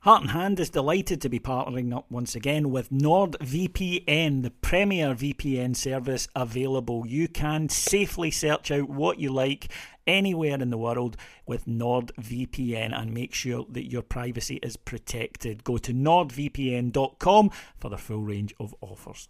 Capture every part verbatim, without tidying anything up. Heart and Hand is delighted to be partnering up once again with NordVPN, the premier V P N service available. You can safely search out what you like anywhere in the world with NordVPN and make sure that your privacy is protected. Go to Nord V P N dot com for the full range of offers.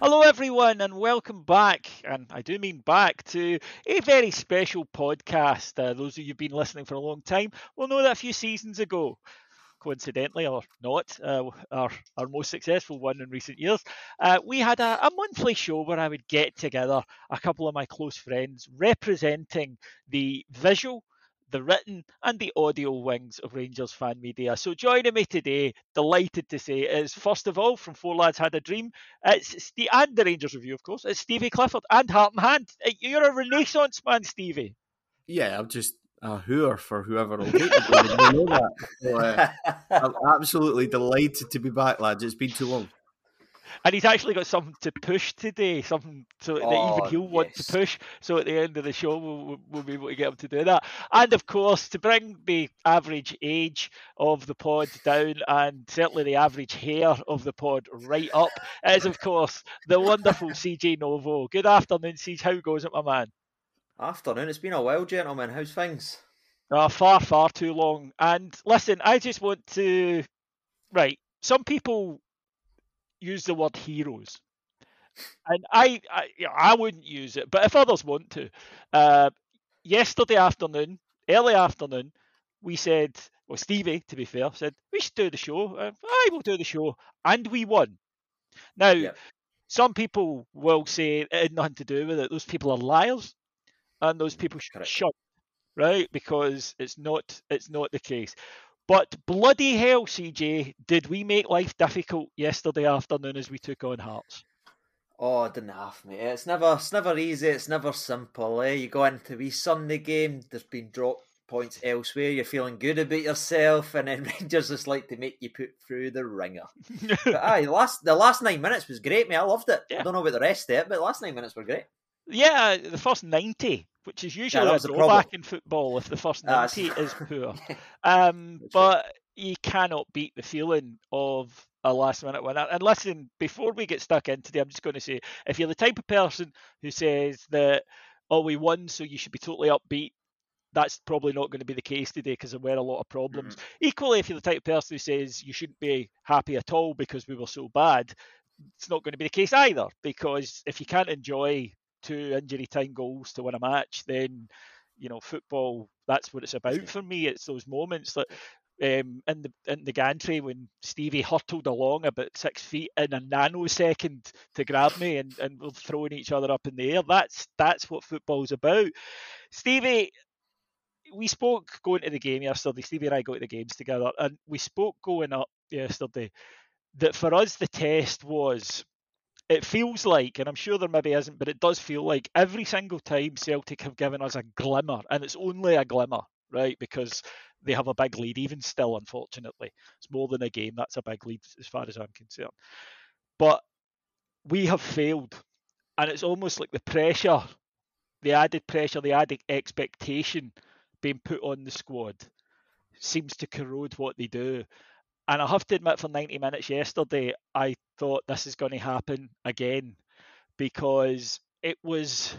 Hello everyone and welcome back, and I do mean back, to a very special podcast. Uh, those of you who've been listening for a long time will know that a few seasons ago, coincidentally or not, uh, our, our most successful one in recent years, uh, we had a, a monthly show where I would get together a couple of my close friends representing the visual, the written and the audio wings of Rangers fan media. So joining me today, delighted to say, is first of all from Four Lads Had a Dream, it's Steve, and the Rangers Review, of course, it's Stevie Clifford and Heart and Hand. You're a renaissance man, Stevie. Yeah, I'm just a hooer for whoever will take it. You know that. So, uh, I'm absolutely delighted to be back, lads. It's been too long. And he's actually got something to push today, something to, oh, that even he'll yes. want to push. So at the end of the show, we'll, we'll be able to get him to do that. And of course, to bring the average age of the pod down and certainly the average hair of the pod right up is, of course, the wonderful C J Novo. Good afternoon, C J. How goes it, my man? Afternoon. It's been a while, gentlemen. How's things? Oh, far, far too long. And listen, I just want to... Right. Some people... use the word heroes, and I, I, you know, I wouldn't use it, but if others want to, uh, yesterday afternoon, early afternoon, we said, well, Stevie, to be fair, said we should do the show. Uh, I will do the show, and we won. Now, yeah. Some people will say it had nothing to do with it. Those people are liars, and those people should shut, right? Because it's not, it's not the case. But bloody hell, C J, did we make life difficult yesterday afternoon as we took on Hearts? Oh, I didn't have, mate. It's never, it's never easy. It's never simple, eh? You go into wee Sunday game, there's been drop points elsewhere, you're feeling good about yourself, and then Rangers just like to make you put through the ringer. But aye, the last, the last nine minutes was great, mate. I loved it. Yeah. I don't know about the rest of it, but the last nine minutes were great. Yeah, the first ninety, which is usually yeah, a drawback in football if the first ninety is poor. Um, but right. You cannot beat the feeling of a last-minute winner. And listen, before we get stuck in today, I'm just going to say, if you're the type of person who says that, oh, we won, so you should be totally upbeat, that's probably not going to be the case today because there were a lot of problems. Mm. Equally, if you're the type of person who says you shouldn't be happy at all because we were so bad, it's not going to be the case either, because if you can't enjoy... two injury time goals to win a match, then, you know, football, that's what it's about for me. It's those moments that um, in the in the gantry when Stevie hurtled along about six feet in a nanosecond to grab me and, and we're throwing each other up in the air. That's that's what football's about. Stevie, we spoke going to the game yesterday. Stevie and I go to the games together, and we spoke going up yesterday that for us the test was, it feels like, and I'm sure there maybe isn't, but it does feel like every single time Celtic have given us a glimmer, and it's only a glimmer, right? Because they have a big lead, even still, unfortunately. It's more than a game. That's a big lead as far as I'm concerned. But we have failed. And it's almost like the pressure, the added pressure, the added expectation being put on the squad seems to corrode what they do. And I have to admit, for ninety minutes yesterday, I thought this is going to happen again, because it was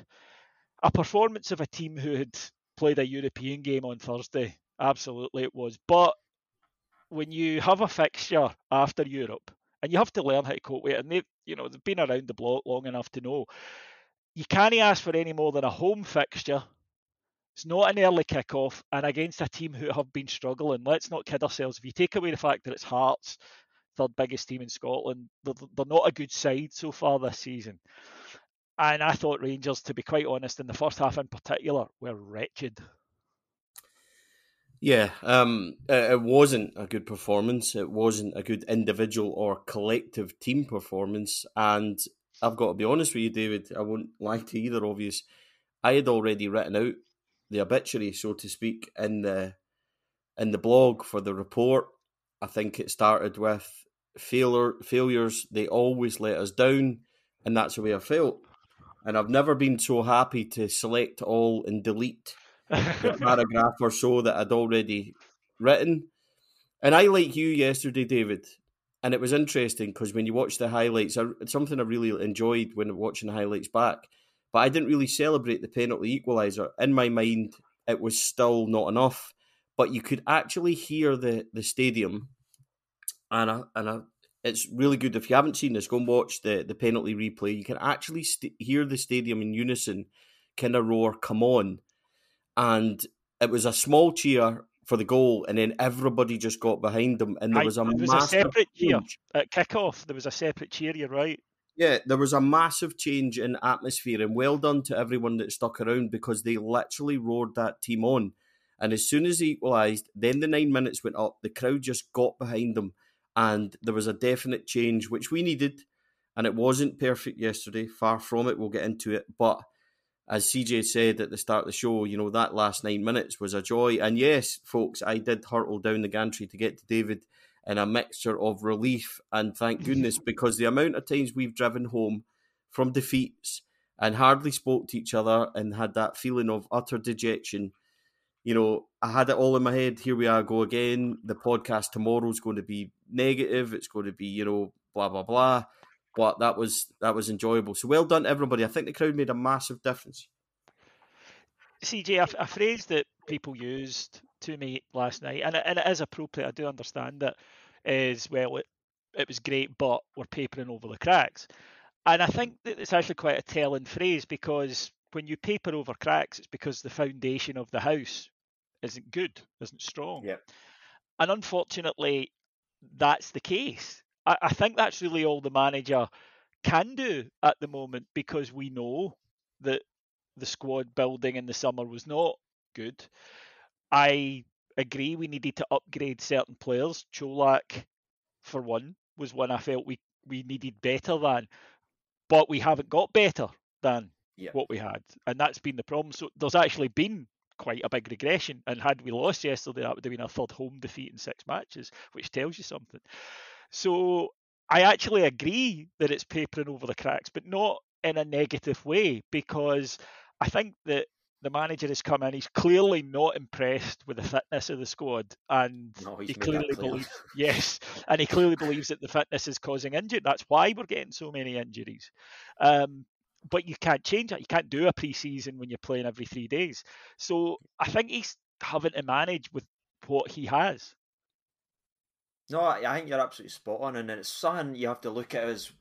a performance of a team who had played a European game on Thursday. Absolutely it was. But when you have a fixture after Europe, and you have to learn how to cope with it, and they've, you know, they've been around the block long enough to know, you can't ask for any more than a home fixture. It's not an early kick-off, and against a team who have been struggling. Let's not kid ourselves. If you take away the fact that it's Hearts, third biggest team in Scotland, they're, they're not a good side so far this season. And I thought Rangers, to be quite honest, in the first half in particular, were wretched. Yeah, um, it wasn't a good performance. It wasn't a good individual or collective team performance. And I've got to be honest with you, David, I won't lie to either of you. I had already written out the obituary, so to speak, in the in the blog for the report. I think it started with failure, failures. They always let us down, and that's the way I felt. And I've never been so happy to select all and delete the paragraph or so that I'd already written. And I, like you yesterday, David, and it was interesting because when you watch the highlights, it's something I really enjoyed when watching the highlights back. But I didn't really celebrate the penalty equaliser. In my mind, it was still not enough. But you could actually hear the, the stadium. And I, and I, it's really good. If you haven't seen this, go and watch the, the penalty replay. You can actually st- hear the stadium in unison kind of roar, come on. And it was a small cheer for the goal, and then everybody just got behind them. And there was a massive... There was massive a separate change. Cheer at kick-off. There was a separate cheer, you're right. Yeah, there was a massive change in atmosphere, and well done to everyone that stuck around, because they literally roared that team on. And as soon as they equalised, then the nine minutes went up, the crowd just got behind them, and there was a definite change, which we needed, and it wasn't perfect yesterday, far from it, we'll get into it, but as C J said at the start of the show, you know, that last nine minutes was a joy, and yes, folks, I did hurtle down the gantry to get to David, in a mixture of relief and thank goodness, because the amount of times we've driven home from defeats and hardly spoke to each other and had that feeling of utter dejection, you know, I had it all in my head. Here we are, go again. The podcast tomorrow is going to be negative. It's going to be, you know, blah, blah, blah. But that was that was enjoyable. So well done, everybody. I think the crowd made a massive difference. C J, a, a phrase that people used to me last night, and it, and it is appropriate, I do understand that, is, well, it, it was great, but we're papering over the cracks. And I think that it's actually quite a telling phrase, because when you paper over cracks, it's because the foundation of the house isn't good, isn't strong. Yep. And unfortunately, that's the case. I, I think that's really all the manager can do at the moment, because we know that the squad building in the summer was not good. I agree we needed to upgrade certain players. Cholak, for one, was one I felt we, we needed better than. But we haven't got better than yeah. what we had. And that's been the problem. So there's actually been quite a big regression. And had we lost yesterday, that would have been our third home defeat in six matches, which tells you something. So I actually agree that it's papering over the cracks, but not in a negative way, because I think that the manager has come in. He's clearly not impressed with the fitness of the squad, and no, he clearly believes yes, and he clearly believes that the fitness is causing injury. That's why we're getting so many injuries. Um, but you can't change that. You can't do a pre-season when you're playing every three days. So I think he's having to manage with what he has. No, I think you're absolutely spot on, and it's something you have to look at as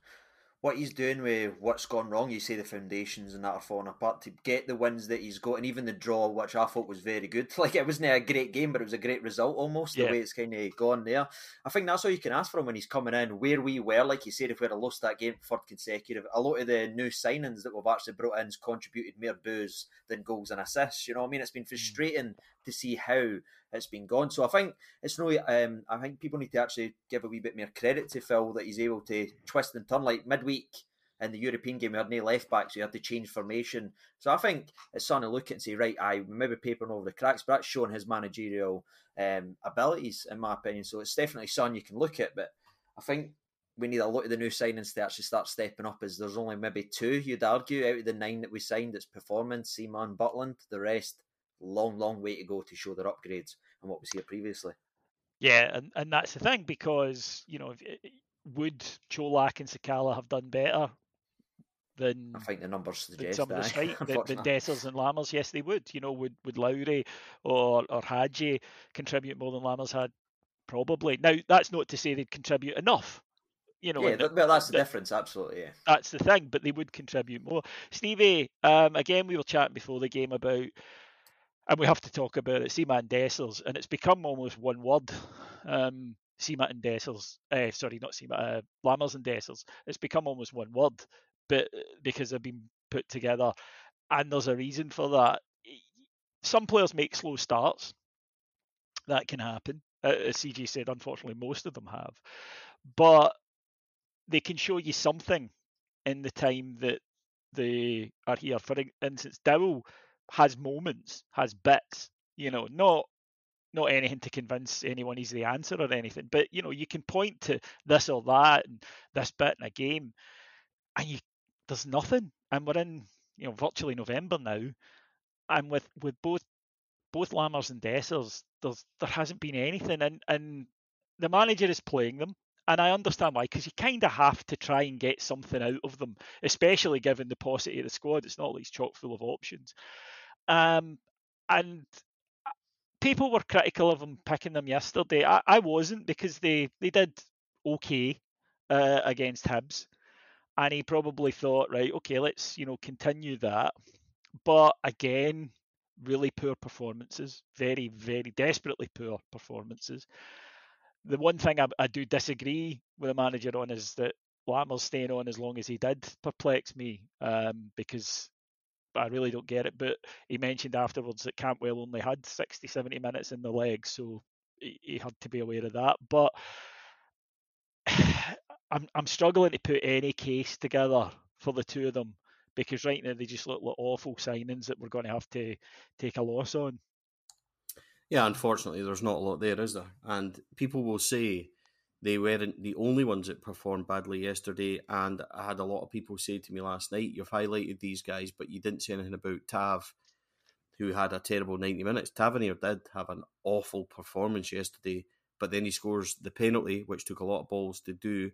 what he's doing with what's gone wrong, you say the foundations and that are falling apart, to get the wins that he's got, and even the draw, which I thought was very good. Like, it wasn't a great game, but it was a great result almost, yeah. the way it's kind of gone there. I think that's all you can ask for him when he's coming in. Where we were, like you said, if we'd have lost that game third consecutive, a lot of the new signings that we've actually brought in's contributed more boos than goals and assists. You know what I mean? It's been frustrating to see how it's been gone. So I think it's really, um, I think people need to actually give a wee bit more credit to Phil that he's able to twist and turn. Like midweek in the European game, we had no left back, so you had to change formation. So I think it's starting to look and say, right, aye, maybe papering over the cracks, but that's showing his managerial um, abilities, in my opinion. So it's definitely something you can look at, but I think we need a lot of the new signings to actually start stepping up, as there's only maybe two, you'd argue, out of the nine that we signed that's performing, Seema and Butland. The rest, long, long way to go to show their upgrades and what was here previously. Yeah, and, and that's the thing, because, you know, if, would Cholak and Sakala have done better than I think the numbers suggest some that, of the strike, the, the Dessers and Lammers? Yes, they would. You know, would would Lowry or or Hadji contribute more than Lammers had? Probably. Now, that's not to say they'd contribute enough. You know, yeah, the, well, that's the, the difference, absolutely. Yeah. That's the thing, but they would contribute more. Stevie, um, again, we were chatting before the game about, and we have to talk about it, Seema and Dessers, and it's become almost one word. Um, Seema and Dessers, uh, sorry, not Seema, uh, Lammers and Dessers. It's become almost one word, but because they've been put together, and there's a reason for that. Some players make slow starts. That can happen. Uh, as C J said, unfortunately, most of them have. But they can show you something in the time that they are here. For instance, Dowell has moments, has bits, you know, not not anything to convince anyone he's the answer or anything, but, you know, you can point to this or that and this bit in a game, and you, there's nothing. And we're in, you know, virtually November now, and with, with both both Lammers and Dessers, there's, there hasn't been anything, and, and the manager is playing them. And I understand why, because you kind of have to try and get something out of them, especially given the paucity of the squad. It's not like it's chock full of options. Um, and people were critical of him picking them yesterday. I, I wasn't, because they, they did okay uh, against Hibs. And he probably thought, right, okay, let's, you know, continue that. But again, really poor performances. Very, very desperately poor performances. The one thing I, I do disagree with the manager on is that Lammers staying on as long as he did perplexed me, um, because I really don't get it. But he mentioned afterwards that Cantwell only had sixty, seventy minutes in the leg, so he, he had to be aware of that. But I'm I'm struggling to put any case together for the two of them, because right now they just look like awful signings that we're going to have to take a loss on. Yeah, unfortunately, there's not a lot there, is there? And people will say they weren't the only ones that performed badly yesterday, and I had a lot of people say to me last night, you've highlighted these guys, but you didn't say anything about Tav, who had a terrible ninety minutes. Tavernier did have an awful performance yesterday, but then he scores the penalty, which took a lot of balls to do,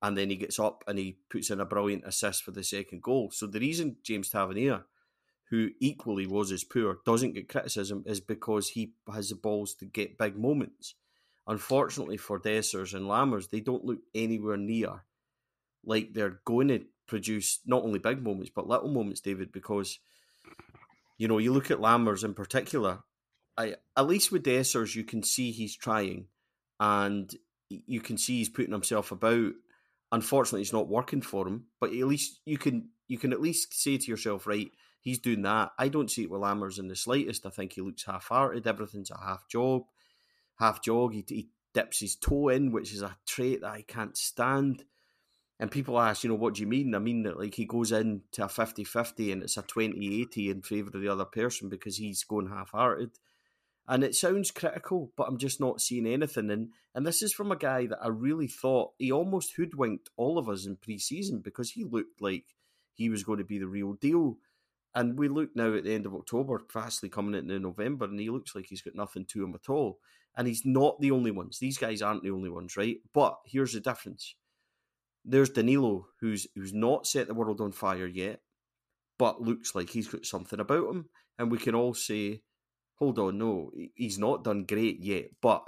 and then he gets up and he puts in a brilliant assist for the second goal. So the reason James Tavernier, who equally was as poor, doesn't get criticism is because he has the balls to get big moments. Unfortunately for Dessers and Lammers, they don't look anywhere near like they're going to produce not only big moments, but little moments, David, because, you know, you look at Lammers in particular, I, at least with Dessers, you can see he's trying and you can see he's putting himself about. Unfortunately, it's not working for him, but at least you can, you can at least say to yourself, right, he's doing that. I don't see it with Lammers in the slightest. I think he looks half-hearted. Everything's a half-job. Half-jog. He, he dips his toe in, which is a trait that I can't stand. And people ask, you know, what do you mean? I mean that, like, he goes in to a fifty-fifty and it's a twenty-eighty in favour of the other person because he's going half-hearted. And it sounds critical, but I'm just not seeing anything. And, and this is from a guy that I really thought, he almost hoodwinked all of us in pre-season because he looked like he was going to be the real deal. And we look now at the end of October, vastly coming into November, and he looks like he's got nothing to him at all. And he's not the only ones. These guys aren't the only ones, right? But here's the difference. There's Danilo, who's who's not set the world on fire yet, but looks like he's got something about him. And we can all say, hold on, no, he's not done great yet, but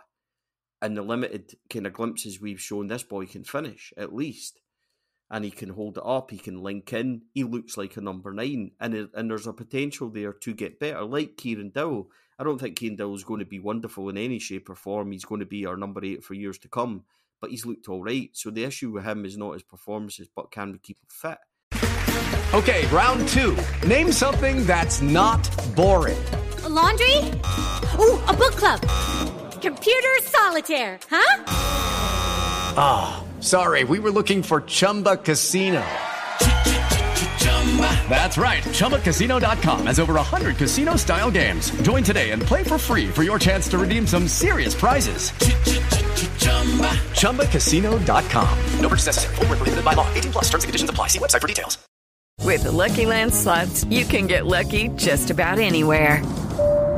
in the limited kind of glimpses we've shown, this boy can finish, at least. and he can hold it up, he can link in, he looks like a number nine, and it, and there's a potential there to get better, like Kieran Dowell. I don't think Kieran Dowell is going to be wonderful in any shape or form, he's going to be our number eight for years to come, but he's looked all right, so the issue with him is not his performances, but can we keep him fit? Okay, round two. Name something that's not boring. A laundry? Ooh, a book club. Computer solitaire, huh? Ah, oh, sorry, we were looking for Chumba Casino. That's right, Chumba Casino dot com has over one hundred casino-style games. Join today and play for free for your chance to redeem some serious prizes. Chumba Casino dot com. No purchase necessary. Void where prohibited by law. eighteen plus terms and conditions apply. See website for details. With the Lucky Land Slots, you can get lucky just about anywhere.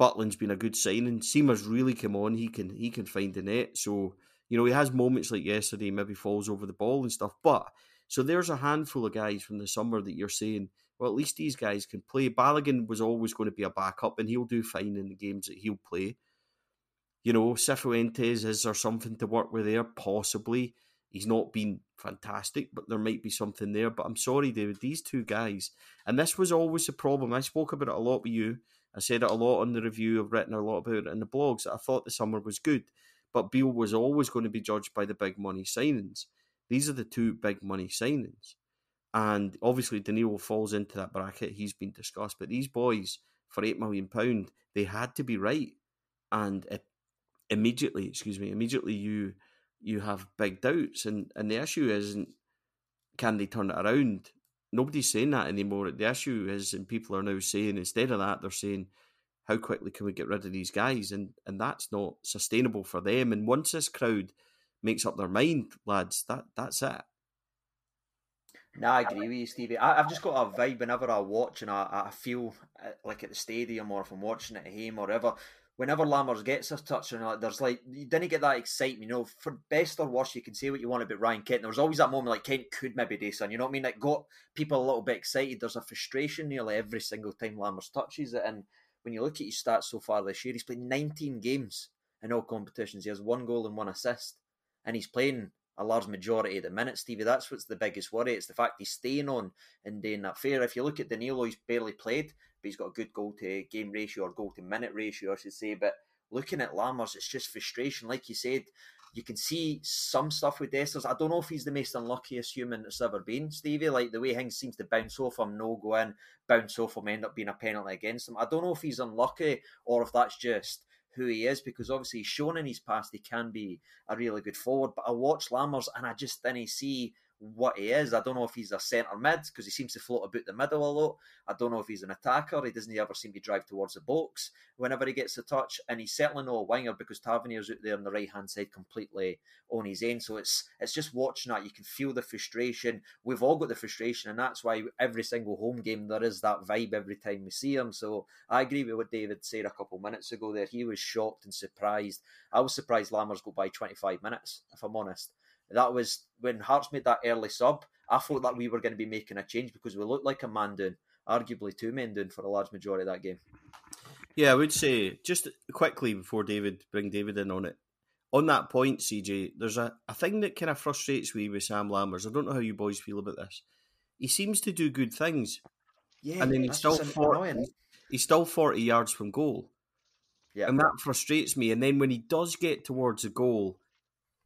Butland's been a good signing. Seema's really come on. He can he can find the net, so... You know, he has moments like yesterday, maybe falls over the ball and stuff. But, so there's a handful of guys from the summer that you're saying, well, at least these guys can play. Balogun was always going to be a backup, and he'll do fine in the games that he'll play. You know, Cifuentes, is there something to work with there? Possibly. He's not been fantastic, but there might be something there. But I'm sorry, David, these two guys, and this was always the problem. I spoke about it a lot with you. I said it a lot on the review. I've written a lot about it in the blogs. I thought the summer was good. But Beale was always going to be judged by the big money signings. These are the two big money signings. And obviously Danilo falls into that bracket. He's been discussed. But these boys, for eight million pounds, they had to be right. And it, immediately, excuse me, immediately you you have big doubts. And, and the issue isn't, can they turn it around? Nobody's saying that anymore. The issue is, and people are now saying, instead of that, they're saying, how quickly can we get rid of these guys? And and that's not sustainable for them. And once this crowd makes up their mind, lads, that, that's it. Nah, I agree with you, Stevie. I, I've just got a vibe whenever I watch and I, I feel like at the stadium or if I'm watching at home or whatever, whenever Lammers gets a touch, and like, there's like, you didn't get that excitement, you know, for best or worst, you can say what you want about Ryan Kent. There was always that moment like Kent could maybe do something, you know what I mean? It got people a little bit excited. There's a frustration nearly every single time Lammers touches it. And when you look at his stats so far this year, he's played nineteen games in all competitions. He has one goal and one assist. And he's playing a large majority of the minutes, Stevie. That's what's the biggest worry. It's the fact he's staying on and doing that fair. If you look at Danilo, he's barely played, but he's got a good goal-to-game ratio or goal-to-minute ratio, I should say. But looking at Lammers, it's just frustration. Like you said, you can see some stuff with Dessers. I don't know if he's the most unluckiest human that's ever been, Stevie. Like, the way things seems to bounce off him, no go in, bounce off him, end up being a penalty against him. I don't know if he's unlucky or if that's just who he is, because obviously he's shown in his past he can be a really good forward. But I watch Lammers and I just didn't see what he is. I don't know if he's a centre mid, because he seems to float about the middle a lot. I don't know if he's an attacker. He doesn't ever seem to drive towards the box whenever he gets a touch, and he's certainly not a winger because Tavernier's out there on the right hand side completely on his end. So it's it's just watching that, you can feel the frustration. We've all got the frustration, and that's why every single home game there is that vibe every time we see him. So I agree with what David said a couple minutes ago there. He was shocked and surprised. I was surprised Lammers go by twenty-five minutes, if I'm honest. That was when Hearts made that early sub. I thought that we were going to be making a change because we looked like a man down, arguably two men down for a large majority of that game. Yeah, I would say, just quickly before David, bring David in on it. On that point, C J, there's a, a thing that kind of frustrates me with Sam Lammers. I don't know how you boys feel about this. He seems to do good things. Yeah, and then he's still, forty, he's still forty yards from goal. Yeah, and that frustrates me. And then when he does get towards the goal,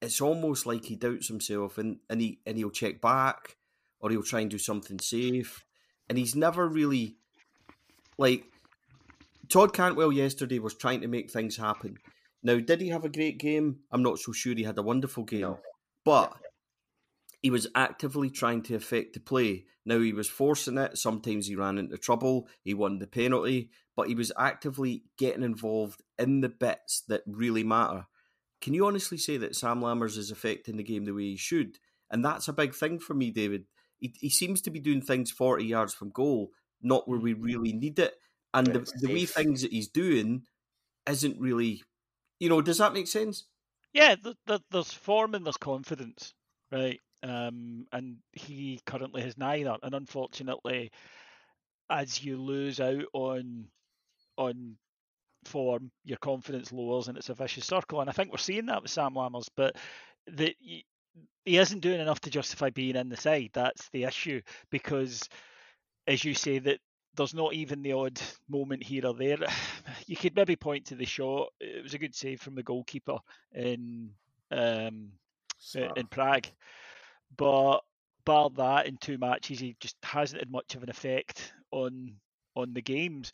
it's almost like he doubts himself and, and, he, and he'll check back, or he'll try and do something safe. and he's never really, like, Todd Cantwell yesterday was trying to make things happen. Now, did he have a great game? I'm not so sure. He had a wonderful game, no. but he was actively trying to affect the play. Now, he was forcing it. Sometimes he ran into trouble. He won the penalty, but he was actively getting involved in the bits that really matter. Can you honestly say that Sam Lammers is affecting the game the way he should? And that's a big thing for me, David. He, he seems to be doing things forty yards from goal, not where we really need it. And the, the wee things that he's doing isn't really, you know, does that make sense? Yeah, th- th- there's form and there's confidence, right? Um, and he currently has neither. And unfortunately, as you lose out on on form, your confidence lowers and it's a vicious circle. And I think we're seeing that with Sam Lammers, but the, he isn't doing enough to justify being in the side. That's the issue, because, as you say, that there's not even the odd moment here or there. You could maybe point to the shot. It was a good save from the goalkeeper in um, in Prague. But bar that, in two matches, he just hasn't had much of an effect on on the games.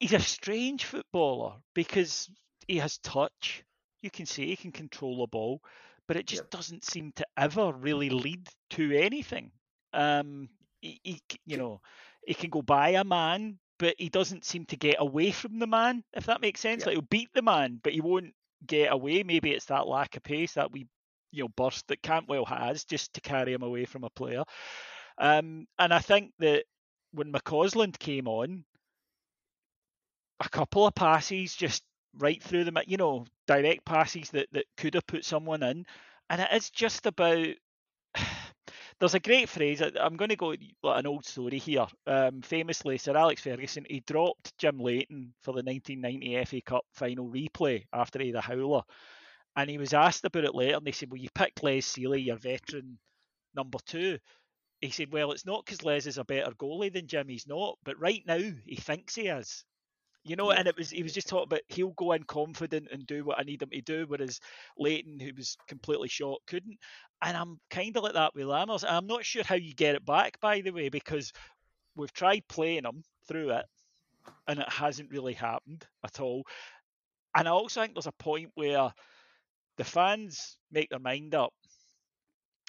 He's a strange footballer because he has touch. You can see he can control a ball, but it just yeah. doesn't seem to ever really lead to anything. Um, he, he, you know... He can go by a man, but he doesn't seem to get away from the man, if that makes sense. Yeah. Like, he'll beat the man, but he won't get away. Maybe it's that lack of pace, that wee, you know, burst that Cantwell has just to carry him away from a player. Um, and I think that when McCausland came on, a couple of passes just right through the, you know, direct passes that, that could have put someone in. And it is just about... There's a great phrase. I'm going to go an old story here. Um, famously, Sir Alex Ferguson, he dropped Jim Leighton for the nineteen ninety F A Cup final replay after he had a howler. And he was asked about it later, and they said, well, you picked Les Sealy, your veteran number two. He said, well, it's not because Les is a better goalie than Jim. He's not. But right now, he thinks he is. You know, and it was he was just talking about he'll go in confident and do what I need him to do, whereas Leighton, who was completely shot, couldn't. And I'm kind of like that with Lammers. I'm not sure how you get it back, by the way, because we've tried playing him through it, and it hasn't really happened at all. And I also think there's a point where the fans make their mind up,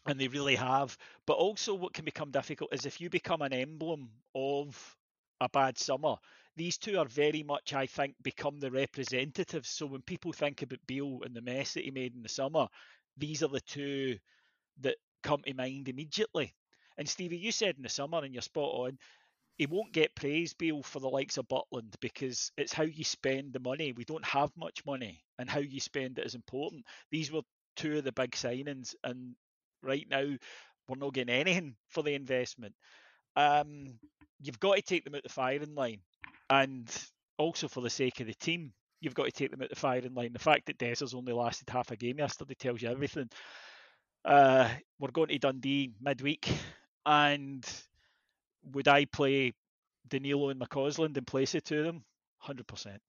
and they really have. But also what can become difficult is if you become an emblem of a bad summer. These two are very much, I think, become the representatives. So when people think about Beale and the mess that he made in the summer, these are the two that come to mind immediately. And Stevie, you said in the summer, and you're spot on, he won't get praise, Beale, for the likes of Butland, because it's how you spend the money. We don't have much money, and how you spend it is important. These were two of the big signings, and right now we're not getting anything for the investment. Um, you've got to take them out the firing line. And also for the sake of the team, you've got to take them out the firing line. The fact that Dessers only lasted half a game yesterday tells you everything. Uh, we're going to Dundee midweek, and would I play Danilo and McCausland in place of two of them? one hundred percent.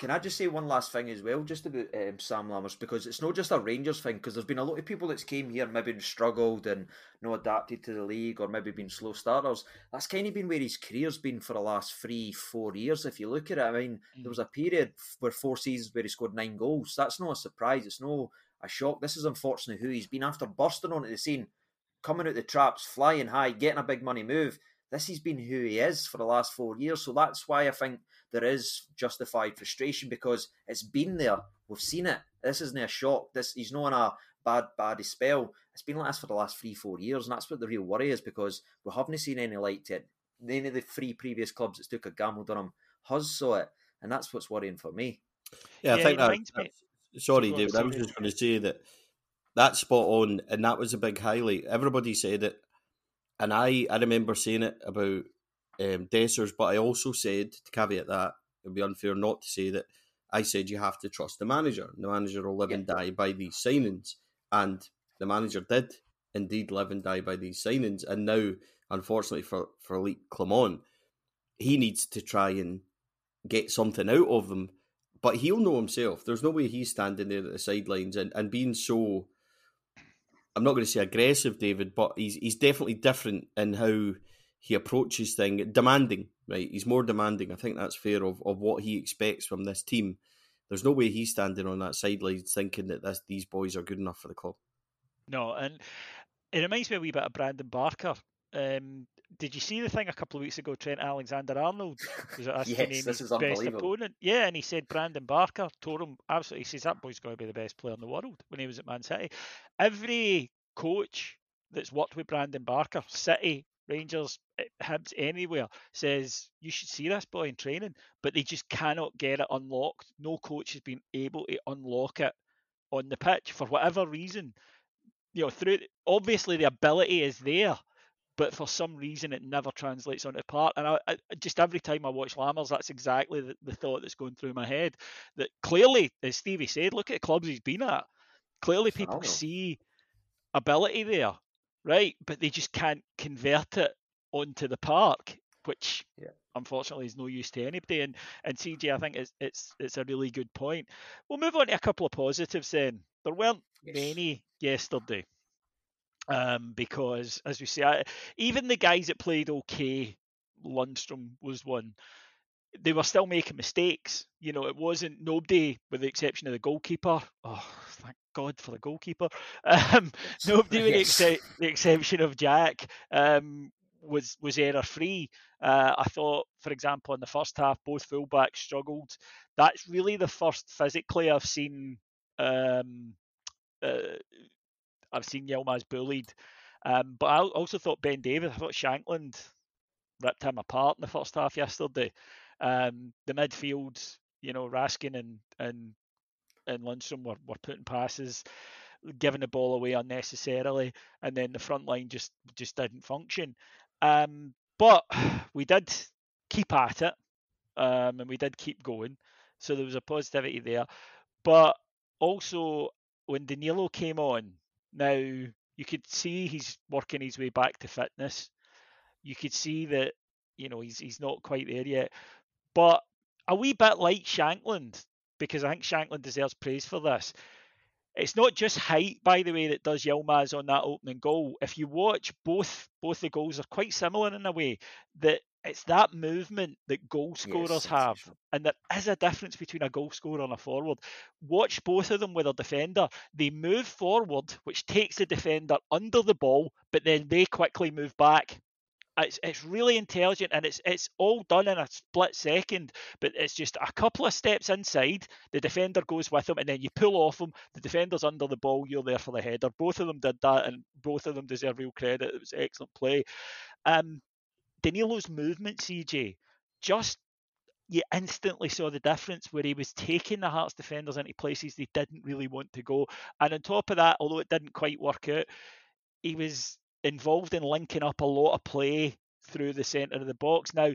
Can I just say one last thing as well, just about um, Sam Lammers, because it's not just a Rangers thing, because there's been a lot of people that's came here maybe and struggled and not adapted to the league, or maybe been slow starters. That's kind of been where his career's been for the last three, four years, if you look at it. I mean, there was a period where four seasons where he scored nine goals. That's not a surprise. It's not a shock. This is unfortunately who he's been after, bursting onto the scene, coming out the traps, flying high, getting a big money move. This has been who he is for the last four years. So that's why I think there is justified frustration, because it's been there. We've seen it. This isn't a shock. This He's not on a bad, bad spell. It's been like this for the last three, four years. And that's what the real worry is, because we haven't seen any light to it. Any of the three previous clubs that took a gamble on him has saw it. And that's what's worrying for me. Yeah, I yeah, think that... Me... Sorry, David. Sorry. I was just going to say that that's spot on. And that was a big highlight. Everybody said it. And I, I remember saying it about um, Dessers, but I also said, to caveat that, it would be unfair not to say that, I said you have to trust the manager. The manager will live yeah. and die by these signings. And the manager did indeed live and die by these signings. And now, unfortunately for, for Philippe Clement, he needs to try and get something out of them. But he'll know himself. There's no way he's standing there at the sidelines and, and being so... I'm not going to say aggressive, David, but he's he's definitely different in how he approaches things demanding, right? He's more demanding. I think that's fair of, of what he expects from this team. There's no way he's standing on that sideline thinking that this, these boys are good enough for the club. No, and it reminds me a wee bit of Brandon Barker. Um, did you see the thing a couple of weeks ago, Trent Alexander-Arnold was asking yes, him this his is best opponent? Yeah, and he said Brandon Barker tore him absolutely. He says that boy's going to be the best player in the world when he was at Man City. Every coach that's worked with Brandon Barker, City, Rangers, Hibs, anywhere, says you should see this boy in training, but they just cannot get it unlocked. No coach has been able to unlock it on the pitch for whatever reason. You know, through obviously the ability is there, but for some reason it never translates onto the part. And I, I just every time I watch Lammers, that's exactly the, the thought that's going through my head. That clearly, as Stevie said, look at the clubs he's been at. Clearly, people see ability there. Right, but they just can't convert it onto the park, which yeah. unfortunately is no use to anybody. And and C J, I think it's it's it's a really good point. We'll move on to a couple of positives then. There weren't yes. many yesterday, um, because as we see, I, even the guys that played okay, Lundstrom was one. They were still making mistakes. You know, it wasn't nobody, with the exception of the goalkeeper. Oh, thank God for the goalkeeper. Um, yes. Nobody, yes. with the, ex- the exception of Jack, um, was was error free. Uh, I thought, for example, in the first half, both fullbacks struggled. That's really the first physically I've seen. Um, uh, I've seen Yelmaz bullied, um, but I also thought Ben Davis. I thought Shankland ripped him apart in the first half yesterday. Um, the midfield, you know, Raskin and and, and Lundstrom were, were putting passes, giving the ball away unnecessarily, and then the front line just, just didn't function. Um, but we did keep at it, um, and we did keep going, so there was a positivity there. But also, when Danilo came on, now you could see he's working his way back to fitness. You could see that, you know, he's he's not quite there yet. But a wee bit like Shankland, because I think Shankland deserves praise for this. It's not just height, by the way, that does Yelmaz on that opening goal. If you watch, both both the goals are quite similar in a way, that it's that movement that goal scorers yes, have. And there is a difference between a goal scorer and a forward. Watch both of them with a defender. They move forward, which takes the defender under the ball, but then they quickly move back. It's it's really intelligent, and it's it's all done in a split second, but it's just a couple of steps inside, the defender goes with him, and then you pull off him, the defender's under the ball, you're there for the header. Both of them did that, and both of them deserve real credit. It was excellent play. Um, Danilo's movement, C J, just you instantly saw the difference where he was taking the Hearts defenders into places they didn't really want to go. And on top of that, although it didn't quite work out, he was involved in linking up a lot of play through the centre of the box. Now,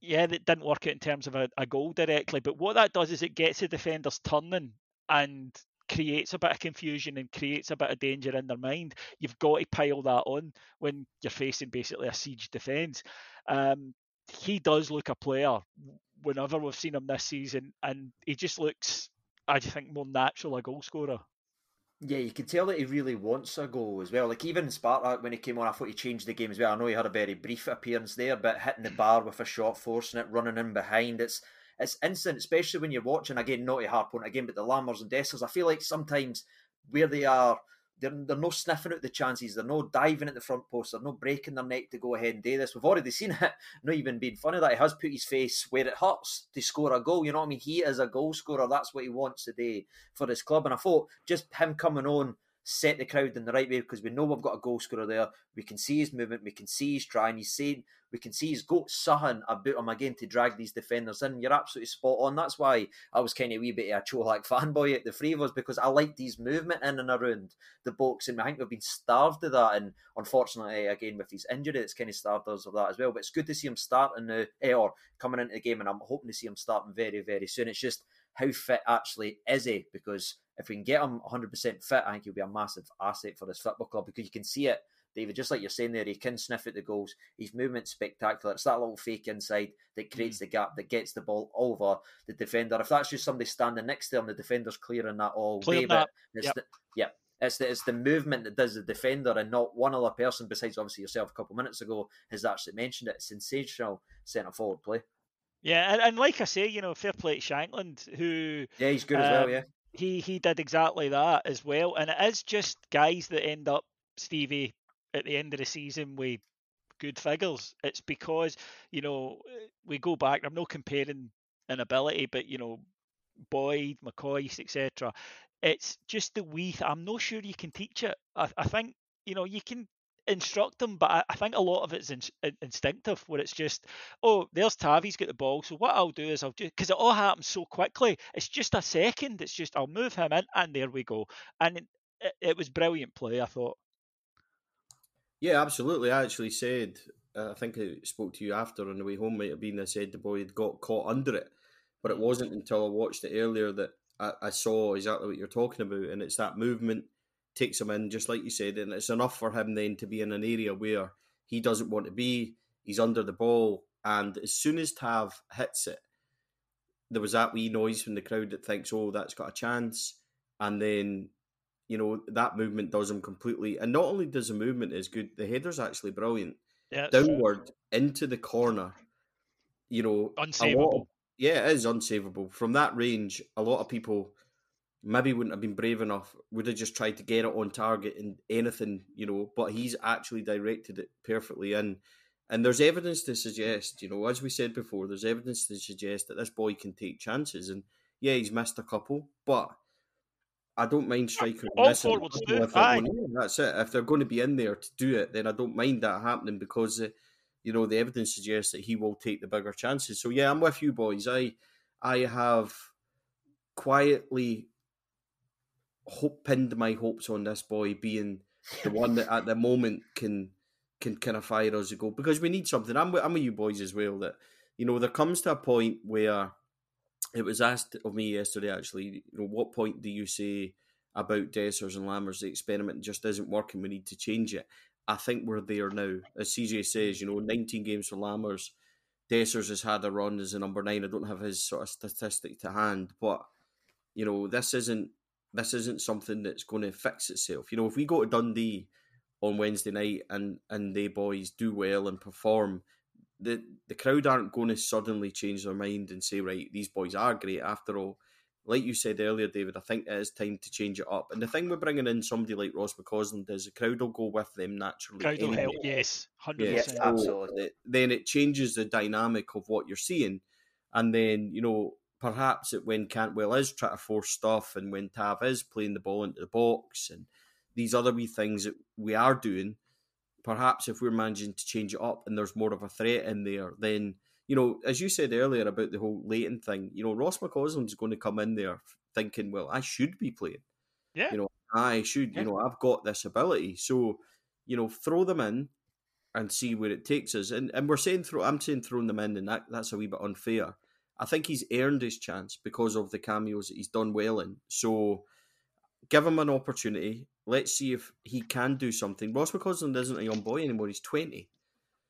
yeah, that didn't work out in terms of a, a goal directly, but what that does is it gets the defenders turning and creates a bit of confusion and creates a bit of danger in their mind. You've got to pile that on when you're facing basically a siege defence. Um, he does look a player whenever we've seen him this season, and he just looks, I just think, more natural a goal scorer. Yeah, you can tell that he really wants a goal as well. Like, even Sparta, when he came on, I thought he changed the game as well. I know he had a very brief appearance there, but hitting the bar with a shot, forcing it, running in behind, it's it's instant, especially when you're watching, again, not to harp on it again, but the Lammers and Dessers, I feel like sometimes where they are, they're, they're no sniffing out the chances, they're no diving at the front post, they're no breaking their neck to go ahead and do this. We've already seen it, not even being funny, that he has put his face where it hurts to score a goal, you know what I mean? He is a goal scorer, that's what he wants today for his club. And I thought just him coming on set the crowd in the right way, because we know we've got a goal scorer there, we can see his movement, we can see he's trying, he's saying, we can see he's got something about him again to drag these defenders in. You're absolutely spot on. That's why I was kind of a wee bit of a Cholak fanboy at the three of us, because I liked his movement in and around the box, and I think we've been starved of that, and unfortunately, again, with his injury, it's kind of starved us of that as well. But it's good to see him starting now, or coming into the game, and I'm hoping to see him starting very, very soon. It's just how fit actually is he? Because if we can get him one hundred percent fit, I think he'll be a massive asset for this football club, because you can see it, David, just like you're saying there, he can sniff at the goals. His movement's spectacular. It's that little fake inside that creates the gap, that gets the ball over the defender. If that's just somebody standing next to him, the defender's clearing that all day. Yep. Yeah, It's the, it's the movement that does the defender, and not one other person besides obviously yourself a couple of minutes ago has actually mentioned it. It's sensational centre-forward play. Yeah, and, and like I say, you know, fair play to Shankland, who... Yeah, he's good um, as well, yeah. He, he did exactly that as well. And it is just guys that end up, Stevie, at the end of the season with good figures. It's because, you know, we go back, I'm not comparing in ability, but, you know, Boyd, McCoy, et cetera. It's just the wee... Th- I'm not sure you can teach it. I, I think, you know, you can... instruct them, but I, I think a lot of it's in, in, instinctive, where it's just, oh, there's Tavi's got the ball, so what I'll do is I'll do, because it all happens so quickly, it's just a second, it's just I'll move him in and there we go. And it, it, it was brilliant play, I thought. Yeah, absolutely. I actually said, uh, I think I spoke to you after on the way home might have been, I said the boy had got caught under it, but it wasn't until I watched it earlier that I, I saw exactly what you're talking about, and it's that movement takes him in, just like you said, and it's enough for him then to be in an area where he doesn't want to be, he's under the ball, and as soon as Tav hits it, there was that wee noise from the crowd that thinks, oh, that's got a chance, and then, you know, that movement does him completely, and not only does the movement is good, the header's actually brilliant. Yeah, downward, true. Into the corner, you know. Unsavable. Of, yeah, it is unsavable. From that range, a lot of people... maybe wouldn't have been brave enough, would have just tried to get it on target and anything, you know, but he's actually directed it perfectly in. And there's evidence to suggest, you know, as we said before, there's evidence to suggest that this boy can take chances. And yeah, he's missed a couple, but I don't mind striking. All missing. If going, that's it. If they're going to be in there to do it, then I don't mind that happening because, uh, you know, the evidence suggests that he will take the bigger chances. So yeah, I'm with you boys. I, I have quietly... Hope, pinned my hopes on this boy being the one that at the moment can can kind of fire us a goal, because we need something. I'm with, I'm with you boys as well, that, you know, there comes to a point where it was asked of me yesterday actually, you know, what point do you say about Dessers and Lammers, the experiment just isn't working, we need to change it. I think we're there now. As C J says, you know, nineteen games for Lammers, Dessers has had a run as a number nine. I don't have his sort of statistic to hand, but you know, this isn't This isn't something that's going to fix itself. You know, if we go to Dundee on Wednesday night and, and they boys do well and perform, the, the crowd aren't going to suddenly change their mind and say, right, these boys are great after all. Like you said earlier, David, I think it is time to change it up. And the thing with bringing in somebody like Ross McCausland is the crowd will go with them naturally. Crowd anyway. Will help, yes, one hundred percent. Yes, absolutely. Then it changes the dynamic of what you're seeing. And then, you know, perhaps it, when Cantwell is trying to force stuff and when Tav is playing the ball into the box and these other wee things that we are doing, perhaps if we're managing to change it up and there's more of a threat in there, then, you know, as you said earlier about the whole Leighton thing, you know, Ross McCausland's going to come in there thinking, well, I should be playing. Yeah. You know, I should, yeah. You know, I've got this ability. So, you know, throw them in and see where it takes us. And and we're saying, throw, I'm saying throwing them in, and that, that's a wee bit unfair. I think he's earned his chance because of the cameos that he's done well in. So give him an opportunity. Let's see if he can do something. Ross McCausland isn't a young boy anymore. He's twenty.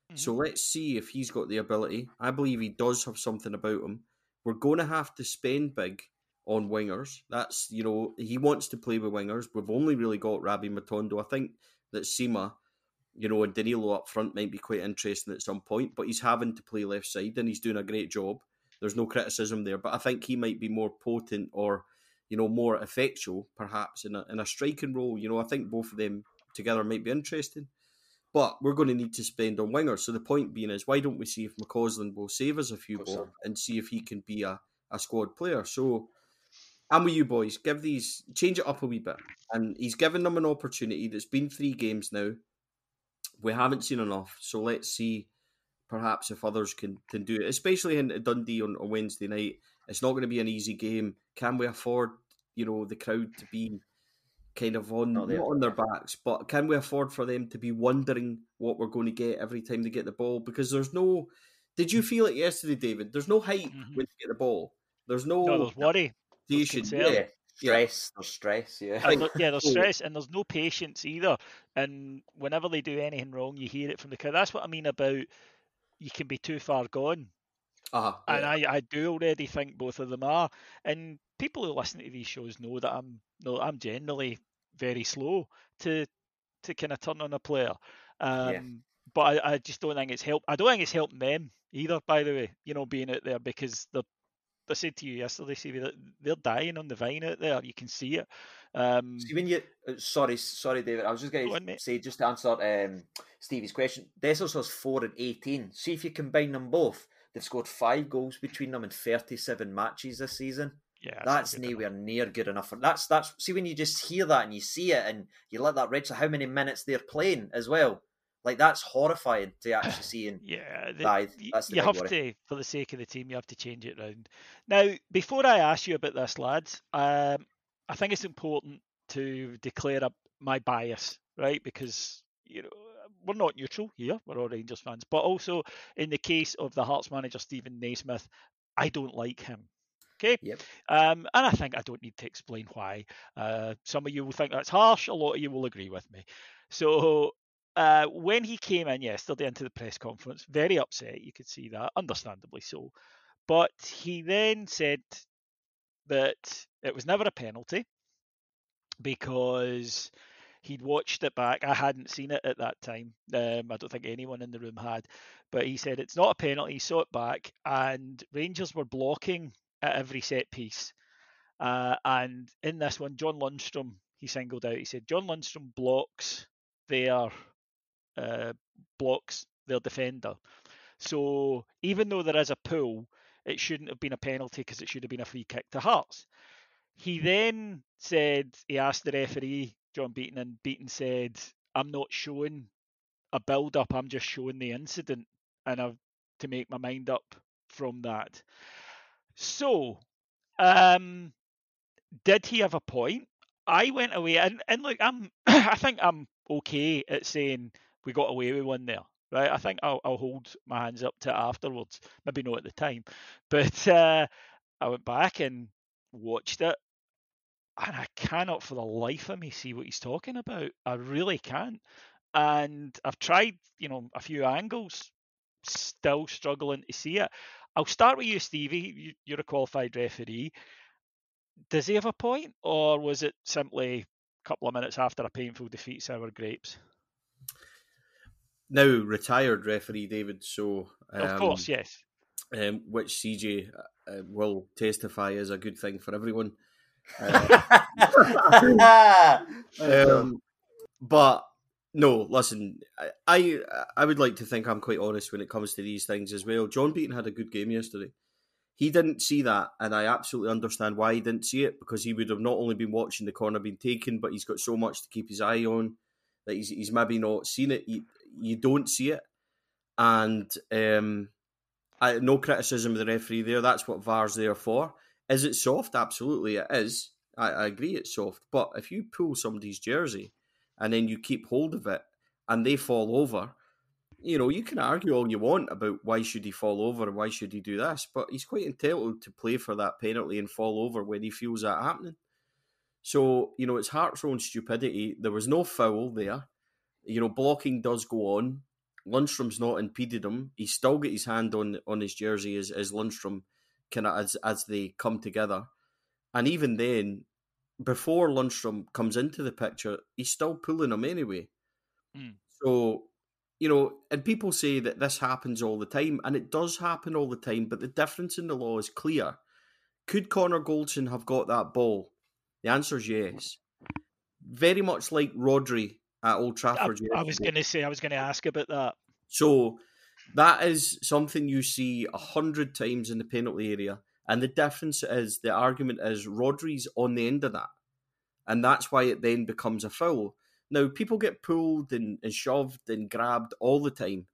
Mm-hmm. So let's see if he's got the ability. I believe he does have something about him. We're going to have to spend big on wingers. That's, you know, he wants to play with wingers. We've only really got Rabi Matondo. I think that Seema, you know, and Danilo up front might be quite interesting at some point, but he's having to play left side and he's doing a great job. There's no criticism there, but I think he might be more potent or, you know, more effectual, perhaps, in a in a striking role. You know, I think both of them together might be interesting, but we're going to need to spend on wingers. So the point being is, why don't we see if McCausland will save us a few oh, more and see if he can be a, a squad player? So I'm with you boys. Give these, change it up a wee bit. And he's given them an opportunity. That's been three games now. We haven't seen enough. So let's see. Perhaps if others can, can do it, especially in Dundee on, on Wednesday night, it's not going to be an easy game. Can we afford, you know, the crowd to be kind of on not, not on their backs, but can we afford for them to be wondering what we're going to get every time they get the ball? Because there's no. Did you feel it yesterday, David? There's no hype mm-hmm. when you get the ball. There's no. No, there's worry. There's yeah. Stress. Yeah. There's stress. Yeah. And there, yeah, there's stress, and there's no patience either. And whenever they do anything wrong, you hear it from the crowd. That's what I mean about. You can be too far gone. Uh-huh, yeah. And I, I do already think both of them are. And people who listen to these shows know that I'm no, I'm generally very slow to to kind of turn on a player. Um, yeah. But I, I just don't think it's helped. I don't think it's helping them either, by the way, you know, being out there, because they're, I said to you yesterday, Stevie, that they're dying on the vine out there. You can see it. Um, see, when you, sorry, sorry, David. I was just going to on, say, just to answer um, Stevie's question, Dessers has four and eighteen. See if you combine them both. They've scored five goals between them in thirty-seven matches this season. Yeah, that's, that's nowhere enough. near good enough. That's that's. See, when you just hear that and you see it and you let that register how many minutes they're playing as well. Like, that's horrifying to actually see. And yeah, the, that's the you have worry. to, for the sake of the team, you have to change it round. Now, before I ask you about this, lads, um, I think it's important to declare up my bias, right? Because, you know, we're not neutral here. We're all Rangers fans. But also, in the case of the Hearts manager, Stephen Naismith, I don't like him. Okay. Yep. Um, and I think I don't need to explain why. Uh, some of you will think that's harsh. A lot of you will agree with me. So... Uh, when he came in yesterday into the press conference, very upset, you could see that, understandably so. But he then said that it was never a penalty because he'd watched it back. I hadn't seen it at that time. Um, I don't think anyone in the room had. But he said it's not a penalty, he saw it back, and Rangers were blocking at every set piece. Uh, and in this one, John Lundstrom, he singled out, he said, John Lundstrom blocks their... Uh, blocks their defender. So even though there is a pull, it shouldn't have been a penalty because it should have been a free kick to Hearts. He then said, he asked the referee, John Beaton, and Beaton said, I'm not showing a build-up, I'm just showing the incident, and I've to make my mind up from that. So, um, did he have a point? I went away, and, and look, I'm, I think I'm okay at saying, we got away with one there, right? I think I'll, I'll hold my hands up to it afterwards. Maybe not at the time. But uh, I went back and watched it, and I cannot for the life of me see what he's talking about. I really can't. And I've tried, you know, a few angles, still struggling to see it. I'll start with you, Stevie. You're a qualified referee. Does he have a point, or was it simply a couple of minutes after a painful defeat sour grapes? Now retired referee David, so um, of course, yes, um, which C J uh, will testify is a good thing for everyone. Uh, um, but no, listen, I I would like to think I'm quite honest when it comes to these things as well. John Beaton had a good game yesterday. He didn't see that, and I absolutely understand why he didn't see it, because he would have not only been watching the corner being taken, but he's got so much to keep his eye on that he's he's maybe not seen it. He, You don't see it, and um, I, no criticism of the referee there. That's what V A R's there for. Is it soft? Absolutely, it is. I, I agree, it's soft. But if you pull somebody's jersey and then you keep hold of it and they fall over, you know, you can argue all you want about why should he fall over and why should he do this, but he's quite entitled to play for that penalty and fall over when he feels that happening. So, you know, it's Hearts' own stupidity. There was no foul there. You know, blocking does go on. Lundstrom's not impeded him. He's still got his hand on, on his jersey as, as Lundstrom, kind of as, as they come together. And even then, before Lundstrom comes into the picture, he's still pulling him anyway. Mm. So, you know, and people say that this happens all the time, and it does happen all the time, but the difference in the law is clear. Could Connor Goldson have got that ball? The answer is yes. Very much like Rodri at Old Trafford. I, I was going to say, I was going to ask about that. So that is something you see a hundred times in the penalty area. And the difference is, the argument is, Rodri's on the end of that. And that's why it then becomes a foul. Now, people get pulled and, and shoved and grabbed all the time,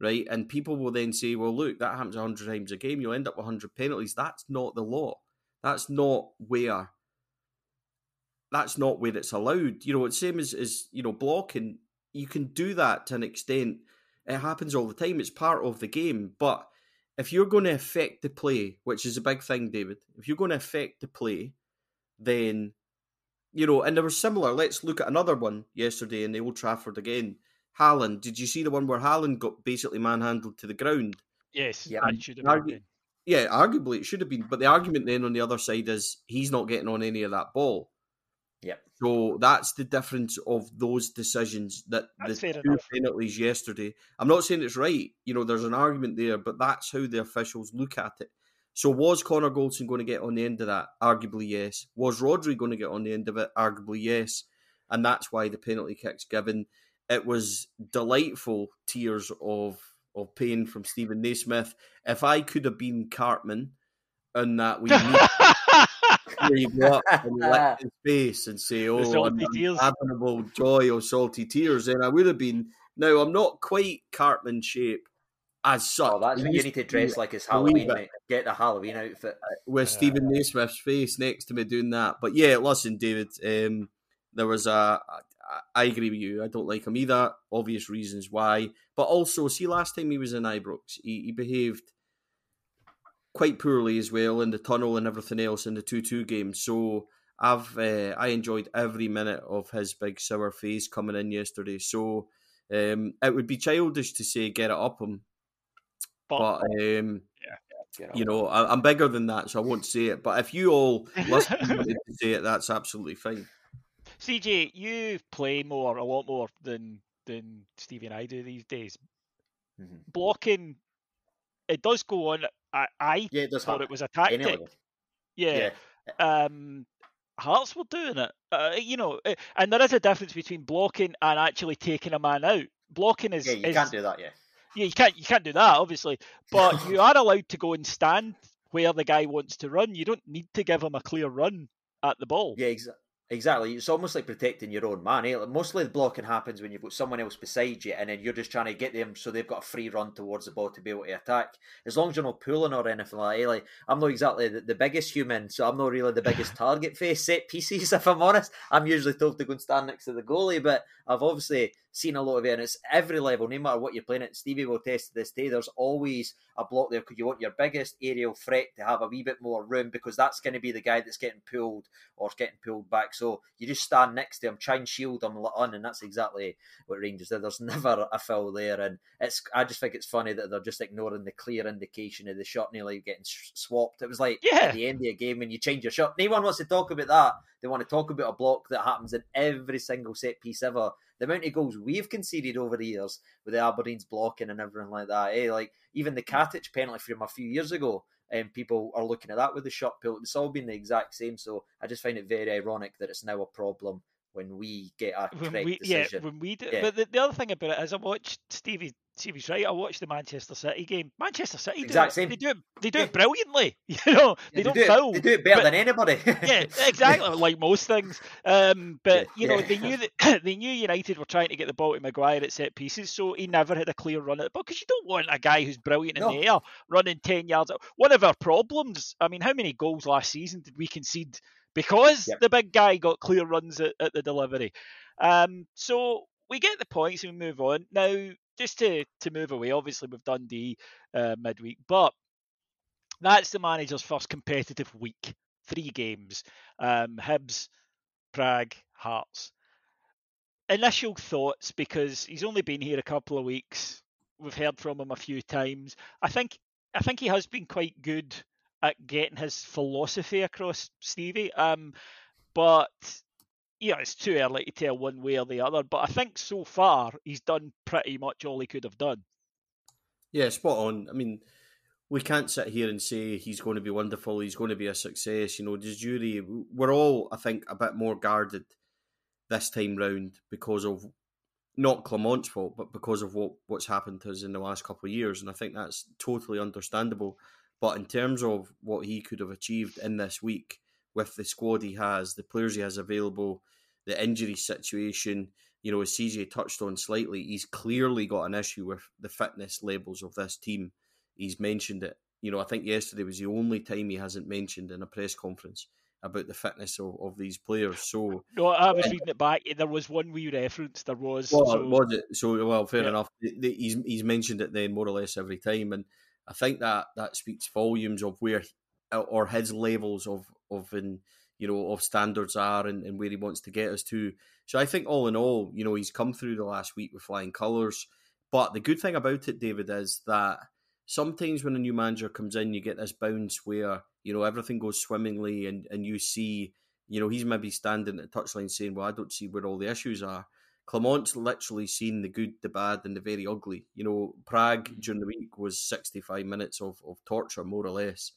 right? And people will then say, well, look, that happens a hundred times a game. You'll end up with a hundred penalties. That's not the law. That's not where... That's not where it's allowed. You know, it's same as, as, you know, blocking. You can do that to an extent. It happens all the time. It's part of the game. But if you're going to affect the play, which is a big thing, David, if you're going to affect the play, then, you know, and they were similar. Let's look at another one yesterday in the Old Trafford again. Haaland. Did you see the one where Haaland got basically manhandled to the ground? Yes. Yeah, it should have argu- been. Yeah, arguably it should have been. But the argument then on the other side is he's not getting on any of that ball. Yep. So that's the difference of those decisions that that's the two penalties yesterday. I'm not saying it's right. You know, there's an argument there, but that's how the officials look at it. So was Connor Goldson going to get on the end of that? Arguably, yes. Was Rodri going to get on the end of it? Arguably, yes. And that's why the penalty kick's given. It was delightful tears of, of pain from Stephen Naismith. If I could have been Cartman and that we need to up and lick his face and say, oh, admirable joy or salty tears, then I would have been. Now, I'm not quite Cartman shape as such. Oh, that's when you need to dress like it's Halloween, mate. Get the Halloween outfit. With yeah. Stephen Naismith's face next to me doing that. But yeah, listen, David, um, there was a... I agree with you. I don't like him either. Obvious reasons why. But also, see, last time he was in Ibrox, he, he behaved quite poorly as well in the tunnel and everything else in the two-two game. So I've uh, I enjoyed every minute of his big sour face coming in yesterday. So um, it would be childish to say get it up him. But, but um, yeah, you know, I, I'm bigger than that, so I won't say it. But if you all listen to say it, that's absolutely fine. C J, you play more, a lot more than than Stevie and I do these days. Mm-hmm. Blocking, it does go on. I, I yeah, it thought it was a tactic. Yeah. yeah. Um, Hearts were doing it. Uh, you know, and there is a difference between blocking and actually taking a man out. Blocking is... Yeah, you is, can't do that, yeah. Yeah, you can't, you can't do that, obviously. But you are allowed to go and stand where the guy wants to run. You don't need to give him a clear run at the ball. Yeah, exactly. Exactly. It's almost like protecting your own man. Eh? Mostly the blocking happens when you've got someone else beside you and then you're just trying to get them so they've got a free run towards the ball to be able to attack. As long as you're not pulling or anything like that. Eh? Like, I'm not exactly the, the biggest human, so I'm not really the biggest target for set pieces, if I'm honest. I'm usually told to go and stand next to the goalie, but I've obviously seen a lot of it, and it's every level, no matter what you're playing at. Stevie will test to this day, there's always a block there because you want your biggest aerial threat to have a wee bit more room because that's going to be the guy that's getting pulled or getting pulled back. So you just stand next to him, try and shield him on, and that's exactly what Rangers did. There's never a foul there, and it's I just think it's funny that they're just ignoring the clear indication of the shot nearly getting swapped. It was like yeah. at the end of a game when you change your shot. No one wants to talk about that. They want to talk about a block that happens in every single set piece ever. The amount of goals we've conceded over the years with the Aberdeen's blocking and everything like that. Eh? Like even the Katic penalty from a few years ago, and um, people are looking at that with the shot pill. It's all been the exact same. So I just find it very ironic that it's now a problem when we get a when correct we, decision. Yeah, when we do. Yeah. But the, the other thing about it is, I watched Stevie. Stevie's right. I watched the Manchester City game. Manchester City do exact it. Same. They do it. They do yeah. it brilliantly. You know, they, yeah, they don't do foul. It, they do it better but, than anybody. yeah, exactly. Like most things. Um, but you yeah. know, they knew that they knew United were trying to get the ball to Maguire at set pieces, so he never had a clear run at the ball because you don't want a guy who's brilliant in no. the air running ten yards. Out. One of our problems. I mean, how many goals last season did we concede because yep. the big guy got clear runs at, at the delivery? Um, so we get the points and we move on now. Just to, to move away, obviously, with Dundee uh, midweek, but that's the manager's first competitive week. Three games. Um, Hibs, Prague, Hearts. Initial thoughts, because he's only been here a couple of weeks. We've heard from him a few times. I think I think he has been quite good at getting his philosophy across, Stevie, um, but... Yeah, it's too early to tell one way or the other, but I think so far he's done pretty much all he could have done. Yeah, spot on. I mean, we can't sit here and say he's going to be wonderful, he's going to be a success. You know, the jury, we're all, I think, a bit more guarded this time round because of, not Clement's fault, but because of what, what's happened to us in the last couple of years, and I think that's totally understandable. But in terms of what he could have achieved in this week, with the squad he has, the players he has available, the injury situation, you know, as C J touched on slightly, he's clearly got an issue with the fitness levels of this team. He's mentioned it. You know, I think yesterday was the only time he hasn't mentioned in a press conference about the fitness of, of these players. So no, I was reading it back. There was one wee reference. There was. Well, so, was it? So, well, fair yeah. enough. He's he's mentioned it then more or less every time, and I think that that speaks volumes of where or his levels of of and you know of standards are and, and where he wants to get us to. So I think all in all, you know, he's come through the last week with flying colours. But the good thing about it, David, is that sometimes when a new manager comes in, you get this bounce where, you know, everything goes swimmingly and, and you see You know, he's maybe standing at the touchline saying, well, I don't see where all the issues are. Clement's literally seen the good, the bad, and the very ugly. You know, Prague during the week was sixty-five minutes of, of torture, more or less,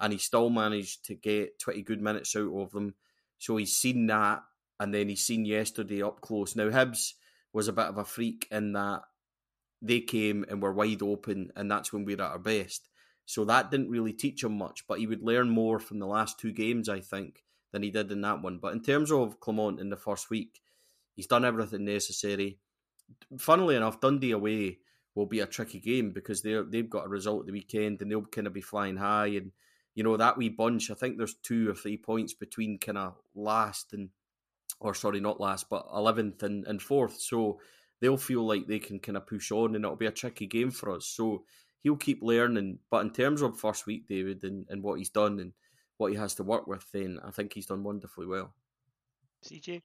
and he still managed to get twenty good minutes out of them. So he's seen that, and then he's seen yesterday up close. Now, Hibs was a bit of a freak in that they came and were wide open, and that's when we were at our best. So that didn't really teach him much, but he would learn more from the last two games, I think, than he did in that one. But in terms of Clement in the first week, he's done everything necessary. Funnily enough, Dundee away will be a tricky game because they're, they've got a result at the weekend and they'll kind of be flying high. And, you know, that wee bunch, I think there's two or three points between kind of last and, or sorry, not last, but eleventh and, and fourth. So they'll feel like they can kind of push on and it'll be a tricky game for us. So he'll keep learning. But in terms of first week, David, and, and what he's done and what he has to work with, then I think he's done wonderfully well. C J?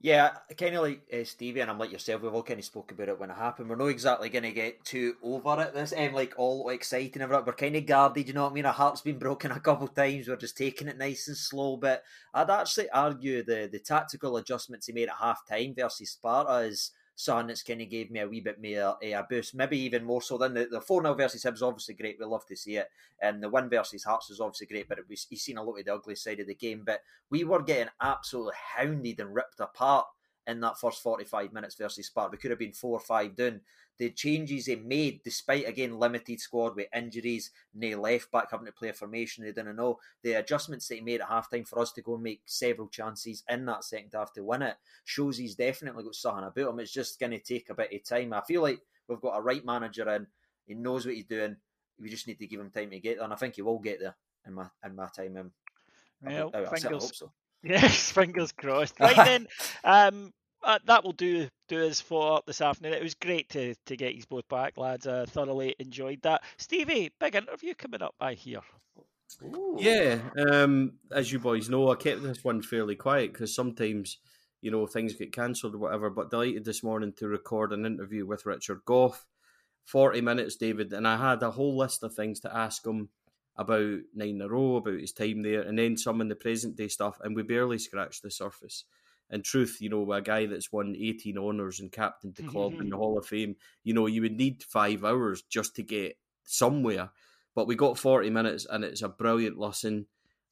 Yeah, kind of like uh, Stevie, and I'm like yourself, we've all kind of spoke about it when it happened. We're not exactly going to get too over it this time, like all exciting and everything. We're kind of guarded, you know what I mean? Our heart's been broken a couple of times. We're just taking it nice and slow. But I'd actually argue the, the tactical adjustments he made at half-time versus Sparta is something that's kind of gave me a wee bit more uh, a boost, maybe even more so than the, the four nil versus Hibs, obviously great, we love to see it, and the win versus Hearts is obviously great, but it was, he's seen a lot of the ugly side of the game, but we were getting absolutely hounded and ripped apart in that first forty-five minutes versus Sparta. We could have been four or five down. The changes they made, despite, again, limited squad with injuries, no left-back having to play a formation, they didn't know. The adjustments they made at half-time for us to go and make several chances in that second half to win it shows he's definitely got something about him. It's just going to take a bit of time. I feel like we've got a right manager in. He knows what he's doing. We just need to give him time to get there, and I think he will get there in my in my time. Um, well, I, I, I hope so. Yes, fingers crossed. Right then, um, uh, that will do do us for this afternoon. It was great to, to get you both back, lads. I uh, thoroughly enjoyed that. Stevie, big interview coming up, I hear. Ooh. Yeah, um, as you boys know, I kept this one fairly quiet because sometimes, you know, things get cancelled or whatever, but delighted this morning to record an interview with Richard Gough. forty minutes, David, and I had a whole list of things to ask him about nine in a row, about his time there, and then some in the present day stuff, and we barely scratched the surface. In truth, you know, a guy that's won eighteen honours and captained the club in the Hall of Fame, you know, you would need five hours just to get somewhere. But we got forty minutes, and it's a brilliant lesson,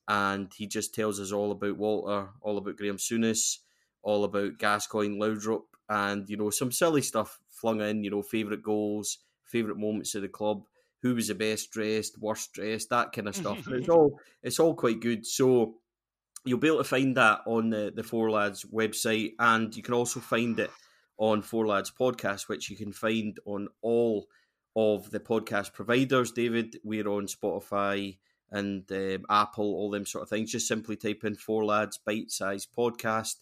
and he just tells us all about Walter, all about Graeme Souness, all about Gascoigne, Laudrup, and, you know, some silly stuff flung in, you know, favourite goals, favourite moments of the club, who was the best dressed, worst dressed, that kind of stuff. And it's all it's all quite good. So you'll be able to find that on the, the Four Lads website, and you can also find it on Four Lads Podcast, which you can find on all of the podcast providers. David, we're on Spotify and um, Apple, all them sort of things. Just simply type in Four Lads Bite Size Podcast,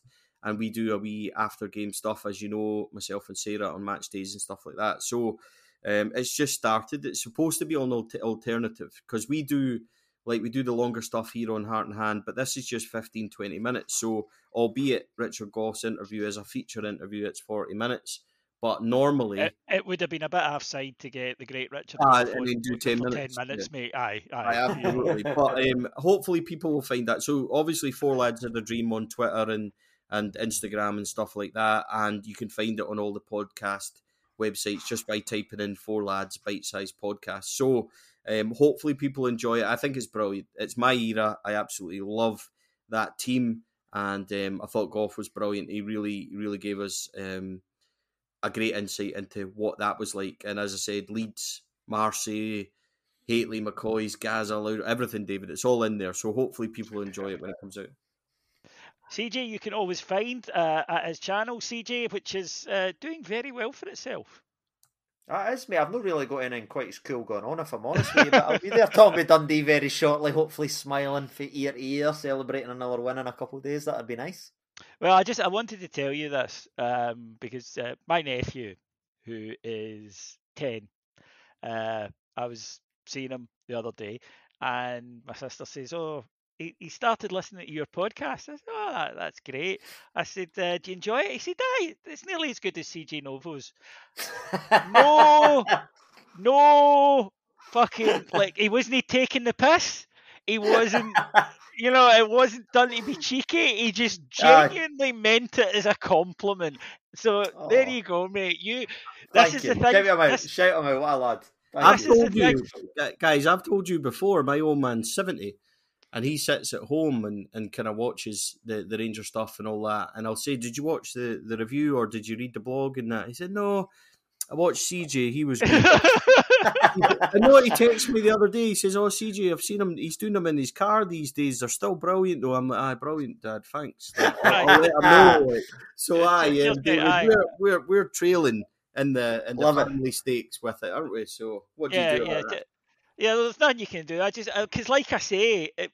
and we do a wee after-game stuff, as you know, myself and Sarah on match days and stuff like that. So Um, it's just started. It's supposed to be an alternative because we do, like we do the longer stuff here on Heart and Hand, but this is just fifteen, twenty minutes. So albeit Richard Gough's interview is a feature interview, it's forty minutes. But normally... It, it would have been a bit offside to get the great Richard uh, and then do ten minutes. ten minutes, yeah. Mate. Aye, aye. aye absolutely. But um, hopefully people will find that. So obviously Four Lads Had a Dream on Twitter and, and Instagram and stuff like that. And you can find it on all the podcast websites just by typing in Four Lads Bite Size Podcast. So um, hopefully people enjoy it. I think it's brilliant. It's my era. I absolutely love that team, and um, I thought Gough was brilliant. He really, really gave us um, a great insight into what that was like. And as I said, Leeds, Marseille, Hatley, McCoys, Gaza, everything, David, it's all in there. So hopefully people enjoy it when it comes out. C J, you can always find uh, at his channel, C J, which is uh, doing very well for itself. That is, mate. I've not really got anything quite as cool going on, if I'm honest with you, but I'll be there talking with Dundee very shortly, hopefully smiling from ear to ear, celebrating another win in a couple of days. That'd be nice. Well, I just I wanted to tell you this um, because uh, my nephew, who is ten, uh, I was seeing him the other day, and my sister says, oh, he started listening to your podcast. I said, oh, that, that's great. I said, uh, do you enjoy it? He said, aye, it's nearly as good as C J Novo's. no, no fucking, like, he wasn't taking the piss. He wasn't, you know, it wasn't done to be cheeky. He just genuinely uh, meant it as a compliment. So oh, there you go, mate. You. This is you. The thing. Give me a this, shout on me, what a lad. I've told you, guys. I've told you before. My old man's seventy, and he sits at home and, and kind of watches the, the Ranger stuff and all that. And I'll say, "Did you watch the, the review or did you read the blog and that?" He said, "No, I watched C J. He was good." I know he texted me the other day. He says, "Oh, C J, I've seen him. He's doing them in his car these days. They're still brilliant, though." I'm like, "Aye, brilliant, Dad. Thanks." I'll, I'll let him know. So aye, yeah, we're, we're we're trailing in the in the family stakes with it, aren't we? So what do yeah, you do about yeah, that? Yeah, there's nothing you can do. I just because, like I say, it,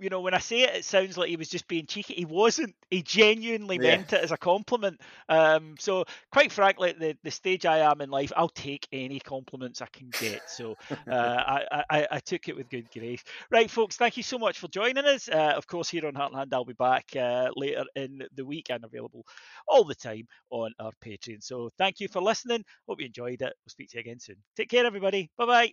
you know, when I say it, it sounds like he was just being cheeky. He wasn't. He genuinely yeah. meant it as a compliment. Um, so, quite frankly, at the, the stage I am in life, I'll take any compliments I can get. So, uh, I, I, I took it with good grace. Right, folks, thank you so much for joining us. Uh, of course, here on Heart and Hand, I'll be back uh, later in the week and available all the time on our Patreon. So, thank you for listening. Hope you enjoyed it. We'll speak to you again soon. Take care, everybody. Bye-bye.